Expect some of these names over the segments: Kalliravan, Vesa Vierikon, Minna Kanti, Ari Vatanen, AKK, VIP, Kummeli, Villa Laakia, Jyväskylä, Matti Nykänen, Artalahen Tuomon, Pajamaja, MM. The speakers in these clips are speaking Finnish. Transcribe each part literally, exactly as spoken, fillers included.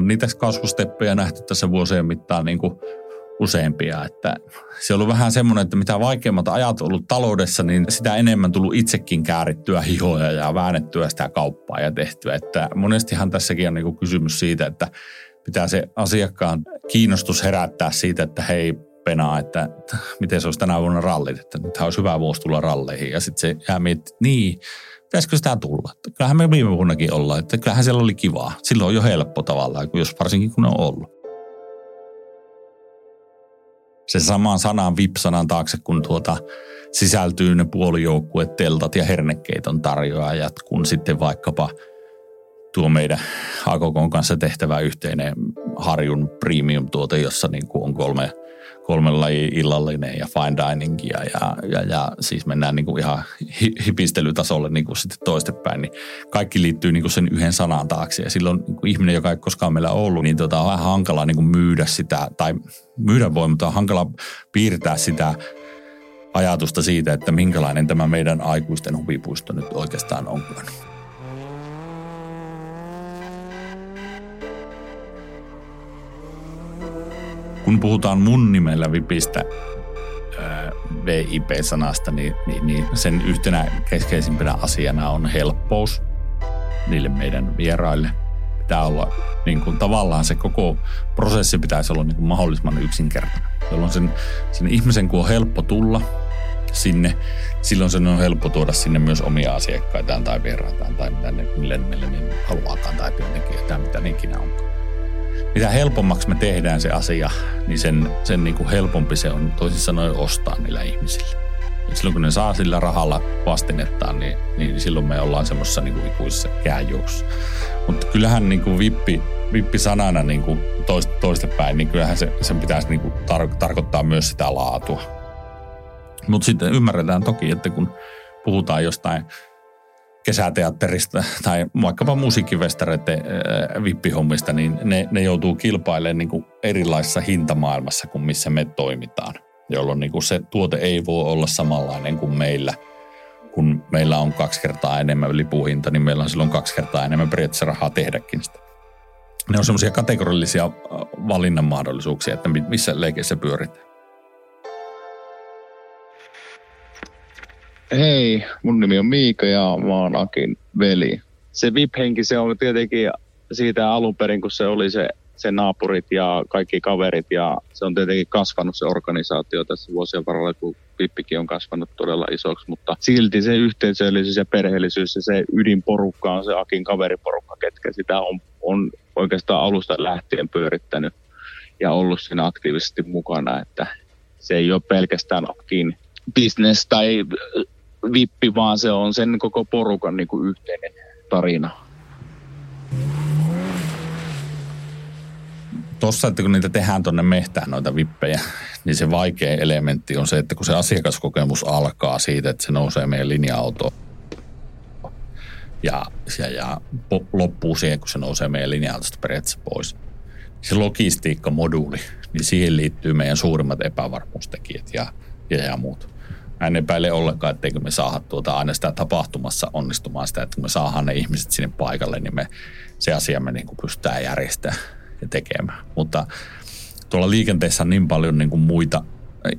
on niitä kasvusteppoja nähty tässä vuosien mittaan niin kuin useampia. Että se on ollut vähän semmoinen, että mitä vaikeammat ajat on ollut taloudessa, niin sitä enemmän tullut itsekin käärittyä hihoja ja väännettyä sitä kauppaa ja tehtyä. Että monestihan tässäkin on niin kuin kysymys siitä, että pitää se asiakkaan kiinnostus herättää siitä, että hei penaa, että, että miten se olisi tänä vuonna rallit, että nythän olisi hyvä vuosi tulla ralleihin. Ja sitten se jää miettiä, niin pitäisikö sitä tulla? Että kyllähän me viime vuonnakin ollaan, että kyllähän siellä oli kivaa. Silloin on jo helppo tavallaan, jos varsinkin kun on ollut. Se samaan sanan V I P-sanan taakse, kun tuota sisältyy ne puolijoukkuet, teltat ja hernekeiton tarjoajat, kun sitten vaikkapa tuo meidän A K K:n kanssa tehtävä yhteinen Harjun premium-tuote, jossa niin kuin on kolme, kolme laji illallinen ja fine diningia ja, ja, ja siis mennään niin kuin ihan hipistelytasolle niin kuin sitten toistepäin. Niin kaikki liittyy niin kuin sen yhden sanan taakse ja silloin niin kuin ihminen, joka ei koskaan meillä ollut, niin tota on vähän hankala niin kuin myydä sitä tai myydä voi, mutta on hankala piirtää sitä ajatusta siitä, että minkälainen tämä meidän aikuisten huvipuisto nyt oikeastaan onkaan. Kun puhutaan mun nimellä V I P:stä, V I P-sanasta, niin, niin, niin sen yhtenä keskeisimpänä asiana on helppous niille meidän vieraille. Pitää olla niin kuin, tavallaan se koko prosessi pitäisi olla niin kuin, mahdollisimman yksinkertainen, jolloin sen, sen ihmisen, kun on helppo tulla sinne, silloin sen on helppo tuoda sinne myös omia asiakkaitaan tai vieraitaan tai mitä ne, mille nimelle niin haluataan tai työntekijöitä, mitä ne ikinä onkaan. Mitä helpommaksi me tehdään se asia, niin sen, sen niin kuin helpompi se on toisin sanoen ostaa niillä ihmisillä. Ja silloin kun ne saa sillä rahalla vastennettaan, niin, niin silloin me ollaan semmoisessa niin kuin ikuisessa kääjuussa. Mutta kyllähän niin kuin vippi, vippisanana niin kuin toista, toista päin, niin kyllähän se, sen pitäisi niin kuin tar- tarkoittaa myös sitä laatua. Mutta sitten ymmärretään toki, että kun puhutaan jostain kesäteatterista tai vaikkapa musiikkifestareiden vippihommista, niin ne, ne joutuu kilpailemaan niin kuin erilaisessa hintamaailmassa kuin missä me toimitaan, jolloin niin kuin se tuote ei voi olla samanlainen kuin meillä. Kun meillä on kaksi kertaa enemmän lipuhinta, niin meillä on silloin kaksi kertaa enemmän pretz-rahaa tehdäkin sitä. Ne on semmoisia kategorillisia valinnan mahdollisuuksia, että missä leikissä pyöritään. Hei, mun nimi on Miika ja mä oon Akin veli. Se V I P-henki, se on tietenkin siitä alun perin, kun se oli se, se naapurit ja kaikki kaverit. Ja se on tietenkin kasvanut se organisaatio tässä vuosien varrella, kun V I P:kin on kasvanut todella isoksi. Mutta silti se yhteisöllisyys ja perheellisyys ja se ydinporukka on se Akin kaveriporukka, ketkä sitä on, on oikeastaan alusta lähtien pyörittänyt ja ollut siinä aktiivisesti mukana. Että se ei ole pelkästään Akin business tai vippi, vaan se on sen koko porukan niin kuin yhteinen tarina. Tuossa, että kun niitä tehdään tuonne mehtään noita vippejä, niin se vaikea elementti on se, että kun se asiakaskokemus alkaa siitä, että se nousee meidän linja-autoon ja, ja, ja loppuu siihen, kun se nousee meidän linja-autosta periaatteessa pois. Se logistiikkamoduuli, niin siihen liittyy meidän suurimmat epävarmuustekijät ja, ja, ja muut. Mä en epäile ollenkaan, etteikö me saada tuota aina sitä tapahtumassa onnistumaan sitä, että kun me saadaan ne ihmiset sinne paikalle, niin me, se asia me niin kuin pystytään järjestämään ja tekemään. Mutta tuolla liikenteessä on niin paljon niin kuin muita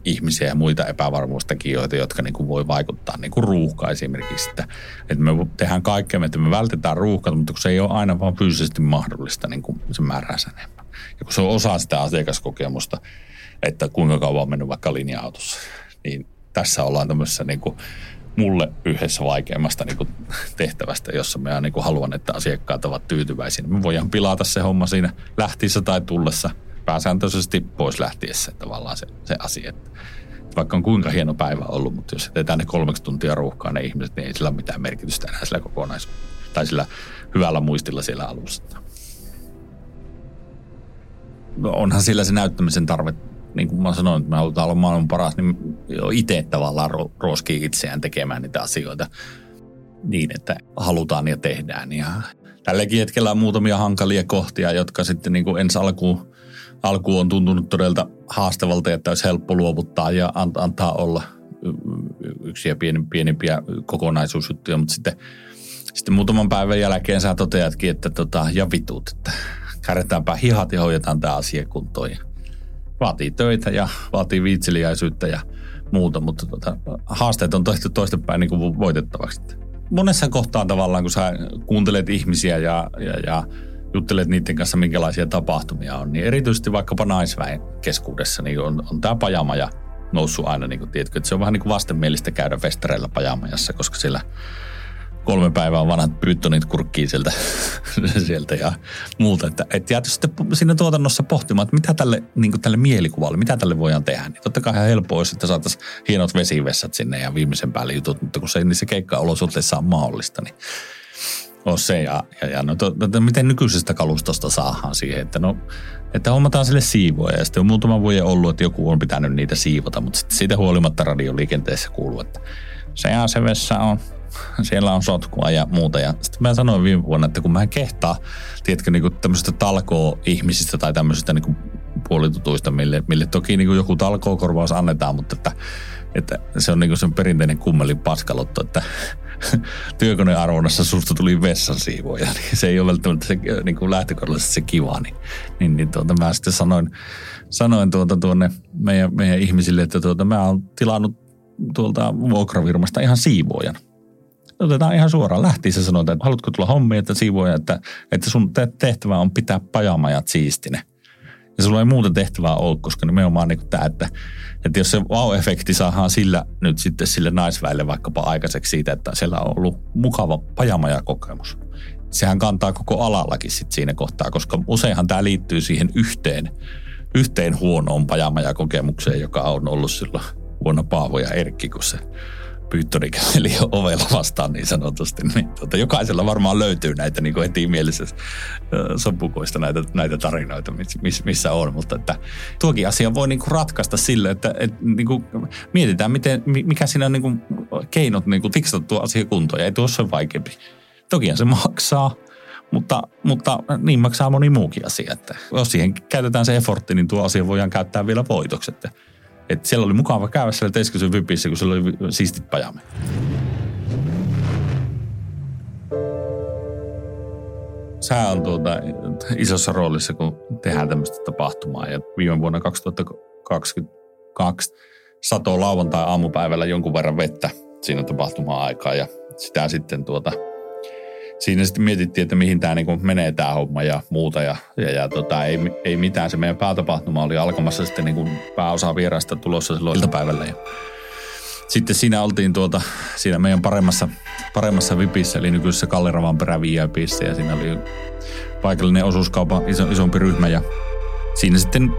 ihmisiä ja muita epävarmuustekijöitä, jotka niin kuin voi vaikuttaa, niin kuin ruuhka esimerkiksi. Että, että me tehdään kaikkea, että me vältetään ruuhkaa, mutta kun se ei ole aina vaan fyysisesti mahdollista niin kuin se määränsä enemmän. Ja kun se on osa sitä asiakaskokemusta, että kuinka kauan on mennyt vaikka linja-autossa, niin tässä ollaan tämmöisessä niin kuin mulle yhdessä vaikeimmasta niin kuin tehtävästä, jossa mä niin kuin haluan, että asiakkaat ovat tyytyväisiä. Me voidaan pilata se homma siinä lähtiessä tai tullessa, pääsääntöisesti pois lähtiessä tavallaan se, se asia. Että vaikka on kuinka hieno päivä ollut, mutta jos teetään ne kolmeksi tuntia ruuhkaa ne ihmiset, niin ei sillä ole mitään merkitystä enää sillä kokonaisuudella tai sillä hyvällä muistilla siellä alussa. No onhan sillä se näyttämisen tarve. Niin kuin mä sanoin, että me halutaan olla maailman paras, niin itse tavallaan ruoskii itseään tekemään niitä asioita niin, että halutaan ja tehdään. Ja tälläkin hetkellä on muutamia hankalia kohtia, jotka sitten niin kuin ensi alkuun, alkuun on tuntunut todella haastavalta, että olisi helppo luovuttaa ja antaa olla yksiä pienempiä kokonaisuusjuttuja, mutta sitten, sitten muutaman päivän jälkeen sä toteatkin, että tota, ja vitut, että kärrätäänpä hihat ja hoidetaan tämä asia kuntoon. Vaatii töitä ja vaatii viitseliäisyyttä ja muuta, mutta tuota, haasteet on tehty toistepäin niin kuin voitettavaksi. Monessa kohtaa tavallaan, kun sä kuuntelet ihmisiä ja, ja, ja juttelet niiden kanssa, minkälaisia tapahtumia on, niin erityisesti vaikkapa naisväen keskuudessa niin on, on tämä Pajamaja noussut aina, niin kuin, tiedätkö, että se on vähän niin kuin vastenmielistä käydä festareilla Pajamajassa, koska siellä kolme päivää vanhat pyyttonit kurkkii sieltä, sieltä ja muuta. Että et jääty sitten siinä tuotannossa pohtimaan, että mitä tälle, niin kuin tälle mielikuvalle, mitä tälle voidaan tehdä. Niin totta kai ihan helppo olisi, että saataisiin hienot vesivessat sinne ja viimeisen päälle jutut, mutta kun se ei niissä keikkaolosuhteissa on mahdollista, niin on se. Ja, ja, ja no, to, to, miten nykyisestä kalustosta saadaan siihen, että no, että hommataan sille siivoja. Ja sitten on muutama vuoden ollut, että joku on pitänyt niitä siivota, mutta sitten siitä huolimatta radioliikenteessä kuuluu, että sehän se vessa on. Siellä on sotkua ja muuta. Ja sitten mä sanoin viime vuonna, että kun mä en kehtaa, tiedätkö, niin tämmöisistä talkoo-ihmisistä tai tämmöisistä niin puolitutuista, mille, mille toki niin joku talkookorvaus annetaan, mutta että, että se on niin sen perinteinen kummelin paskalotto, että työkonearvonnassa susta tuli vessansiivoja. Niin se ei ole välttämättä se, niin lähtökohdallisesti se kiva. Niin, niin, niin tuota, mä sitten sanoin, sanoin tuota, tuonne meidän, meidän ihmisille, että tuota, mä oon tilannut tuolta vuokrafirmasta ihan siivoojan. Otetaan ihan suoraan lähtiin. Se sanoi, että haluatko tulla hommia, että siivoja, että, että sun tehtävä on pitää pajamajat siistine. Ja sulla ei muuta tehtävää ole, koska nimenomaan niin tämä, että, että jos se wow-efekti saadaan sillä nyt sitten sille naisväelle vaikkapa aikaiseksi siitä, että siellä on ollut mukava pajamajakokemus. Sehän kantaa koko alallakin sitten siinä kohtaa, koska useinhan tämä liittyy siihen yhteen, yhteen huonoon pajamajakokemukseen, joka on ollut silloin vuonna Paavo ja Erkki, kun se pyyttöni käveli ovella vastaan niin sanotusti. Niin, tuota, jokaisella varmaan löytyy näitä niin kuin heti mielessä sopukoista näitä, näitä tarinoita, miss, missä on. Mutta että, tuokin asia voi niin kuin ratkaista sille, että, että niin kuin, mietitään, miten, mikä siinä on niin kuin, keinot niin kuin, fiksata tuo asia kuntoon. Ja ei tuossa ole vaikeampi. Tokihan se maksaa, mutta, mutta niin maksaa moni muukin asia. Että, jos siihen käytetään se effortti, niin tuo asia voidaan käyttää vielä voitoksi. Että, Että siellä oli mukava käydä siellä Teskysen vypissä, kun siellä oli siistit pajamme. Sä on tuota isossa roolissa, kun tehdään tämmöistä tapahtumaa. Ja viime vuonna kaksituhattakaksikymmentäkaksi satoi lauantai-aamupäivällä jonkun verran vettä siinä tapahtuma-aikaa. Ja sitä sitten tuota, siinä sitten mietittiin, että mihin tämä niinku menee tämä homma ja muuta. Ja, ja, ja tota, ei, ei mitään. Se meidän päätapahtuma oli alkamassa sitten niinku pääosa vieraista tulossa silloin iltapäivällä. Ja sitten siinä oltiin tuota, siinä meidän paremmassa, paremmassa vipissä, eli nykyisessä Kalliravan perä V I P:ssä. Ja siinä oli paikallinen osuuskaupan iso, isompi ryhmä. Ja siinä sitten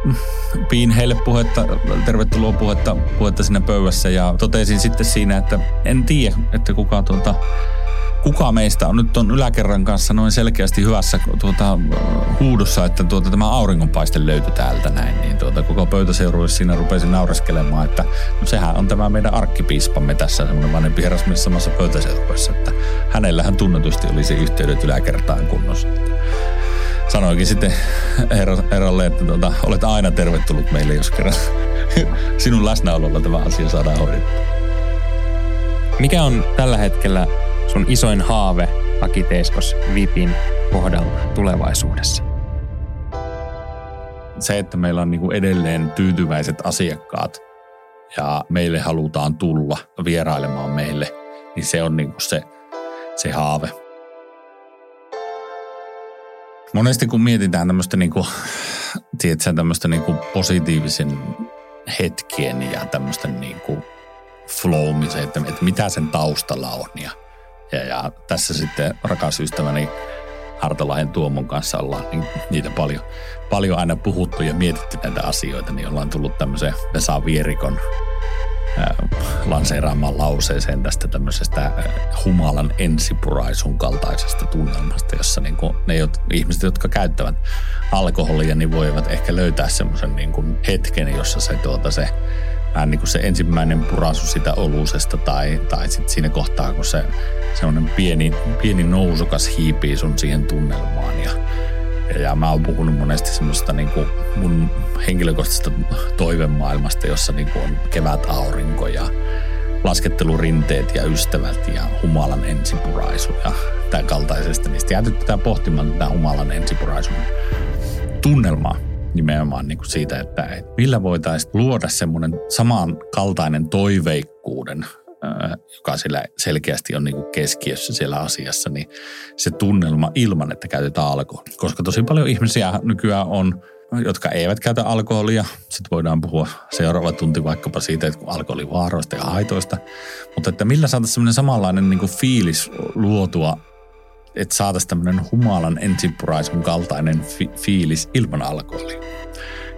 piin heille puhetta, tervetuloa puhetta, puhetta siinä pöydässä. Ja totesin sitten siinä, että en tiedä, että kuka tuota... Kuka meistä on nyt on yläkerran kanssa noin selkeästi hyvässä tuota, huudossa, että tuota, tämä auringonpaiste löytyi täältä näin. Niin tuota, koko pöytäseuruille siinä rupesi naureskelemaan, että no sehän on tämä meidän arkkipiispamme tässä, semmoinen vanhempi herrasmies samassa pöytäseuruissa, että hänellähän tunnetusti oli se yhteydet yläkertaan kunnossa. Sanoinkin sitten herralle, että tuota, olet aina tervetullut meille, jos kerran sinun läsnäololla tämä asia saadaan hoidettua. Mikä on tällä hetkellä sun isoin haave Akiteiskos Vipin kohdalla tulevaisuudessa? Se, että meillä on niin kuin edelleen tyytyväiset asiakkaat ja meille halutaan tulla vierailemaan meille, niin se on niin kuin se, se haave. Monesti kun mietitään tämmöistä, niin kuin, tiedätkö, tämmöistä niin kuin positiivisen hetken ja tämmöistä niin kuin flowmisen, että mitä sen taustalla on ja Ja, ja tässä sitten rakas ystäväni Artalahen Tuomon kanssa ollaan niin niitä paljon, paljon aina puhuttu ja mietitty näitä asioita, niin ollaan tullut tämmöiseen Vesa Vierikon ää, lanseeraamaan lauseeseen tästä tämmöisestä humalan ensipuraisun kaltaisesta tunnelmasta, jossa niin kuin ne ihmiset, jotka käyttävät alkoholia, niin voivat ehkä löytää semmoisen niin kuin hetken, jossa se tuota se vähän niin kuin se ensimmäinen puraisu sitä olusesta tai, tai sitten siinä kohtaa, kun se semmoinen pieni, pieni nousukas hiipii sun siihen tunnelmaan. Ja, ja, ja mä oon puhunut monesti semmoista niin kuin mun henkilökohtaisesta toivemaailmasta, jossa niin kuin on kevätaurinko ja laskettelurinteet ja ystävät ja humalan ensipuraisu ja tämän kaltaisesta, niin sitten jätetään pohtimaan tätä humalan ensipuraisun tunnelmaa nimenomaan niin kuin siitä, että et millä voitaisiin luoda semmoinen samankaltainen toiveikkuuden, joka sillä selkeästi on niin kuin keskiössä siellä asiassa, niin se tunnelma ilman, että käytetään alkoholia. Koska tosi paljon ihmisiä nykyään on, jotka eivät käytä alkoholia. Sitten voidaan puhua seuraava tunti vaikkapa siitä, että alkoholin vaaroista ja haitoista. Mutta että millä saataisiin semmoinen samanlainen niin kuin fiilis luotua, että saataisiin tämmöinen humalan ensipuraisun kaltainen fi- fiilis ilman alkoholia.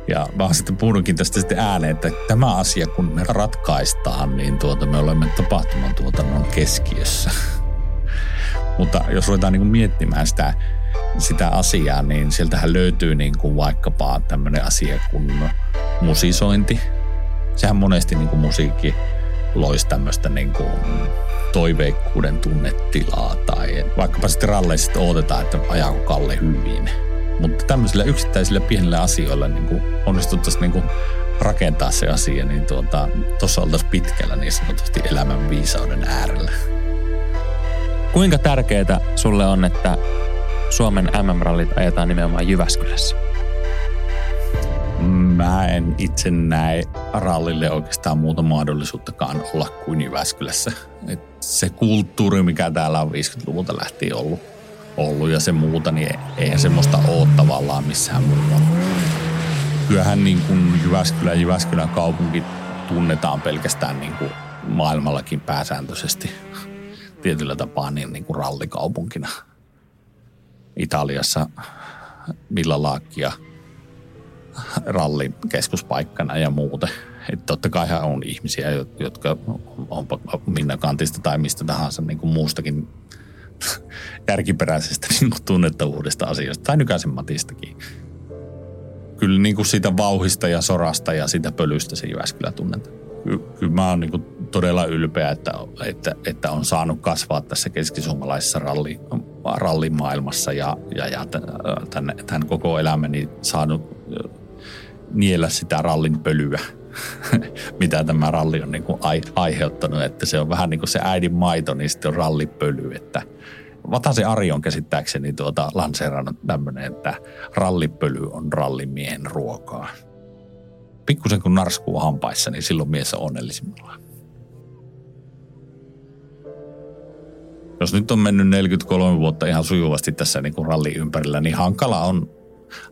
Ja mä oon sitten puhunutkin tästä sitten ääneen, että tämä asia kun me ratkaistaan, niin tuota me olemme tapahtuman tuotannon keskiössä. Mutta jos ruvetaan niin kuin miettimään sitä, sitä asiaa, niin sieltähän löytyy niin kuin vaikkapa tämmöinen asia kuin musisointi. Sehän monesti niin kuin musiikki loisi tämmöistä niin kuin toiveikkuuden tunnetilaa tai vaikkapa sitten ralleissa sitten odotetaan, että ajaako Kalle hyvin. Mutta tämmöisillä yksittäisillä pienillä asioilla niin onnistuttaisiin niin rakentaa se asia, niin tuossa tuota, oltaisiin pitkällä niin sanotusti elämän viisauden äärellä. Kuinka tärkeää sulle on, että Suomen M M-rallit ajetaan nimenomaan Jyväskylässä? Mä en itse näe rallille oikeastaan muuta mahdollisuuttakaan olla kuin Jyväskylässä. Et se kulttuuri, mikä täällä on viisikymmentäluvulta lähtien ollut, ollut ja se muuta, niin eihän semmoista ole tavallaan missään muualla. Kyllähän niin kuin Jyväskylä ja Jyväskylän kaupunki tunnetaan pelkästään niin kuin maailmallakin pääsääntöisesti tietyllä tapaa niin, niin kuin rallikaupunkina. Italiassa Villa Laakia rallin keskuspaikkana ja muuten. Että totta kaihan on ihmisiä, jotka onpa Minna Kantista tai mistä tahansa niin kuin muustakin järkiperäisestä niin kuin tunnettavuudesta asioista tai nykäisen Matistakin. Kyllä niin kuin siitä vauhista ja sorasta ja siitä pölystä se Jyväskylä tunnetaan. Kyllä mä oon niin kuin todella ylpeä, että, että, että on saanut kasvaa tässä keskisuomalaisessa ralli, rallimaailmassa ja, ja, ja tämän, tämän koko elämäni saanut niellä sitä rallin pölyä, mitä tämä ralli on niin kuin aiheuttanut. Että se on vähän niin kuin se äidin maito, niin sitten on rallipöly. Että Vatasen Ari on käsittääkseni tuota lanseerannut tämmöinen, että rallipöly on rallimiehen ruokaa. Pikkusen kun narskuu hampaissa, niin silloin mies on onnellisimmillaan. Jos nyt on mennyt neljäkymmentäkolme vuotta ihan sujuvasti tässä niin kuin rallin ympärillä, niin hankala on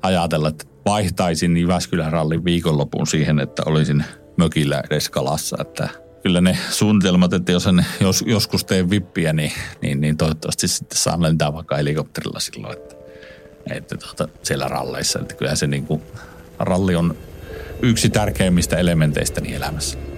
ajatella, että vaihtaisin Jyväskylän rallin viikonlopun siihen, että olisin mökillä edes kalassa. Että kyllä ne suunnitelmat, että jos, en, jos joskus teen vippiä, niin, niin, niin toivottavasti sitten saan lentää vaikka helikopterilla silloin, että, että tuota, siellä ralleissa. Että kyllähän se niin kuin, ralli on yksi tärkeimmistä elementeistä elämässä.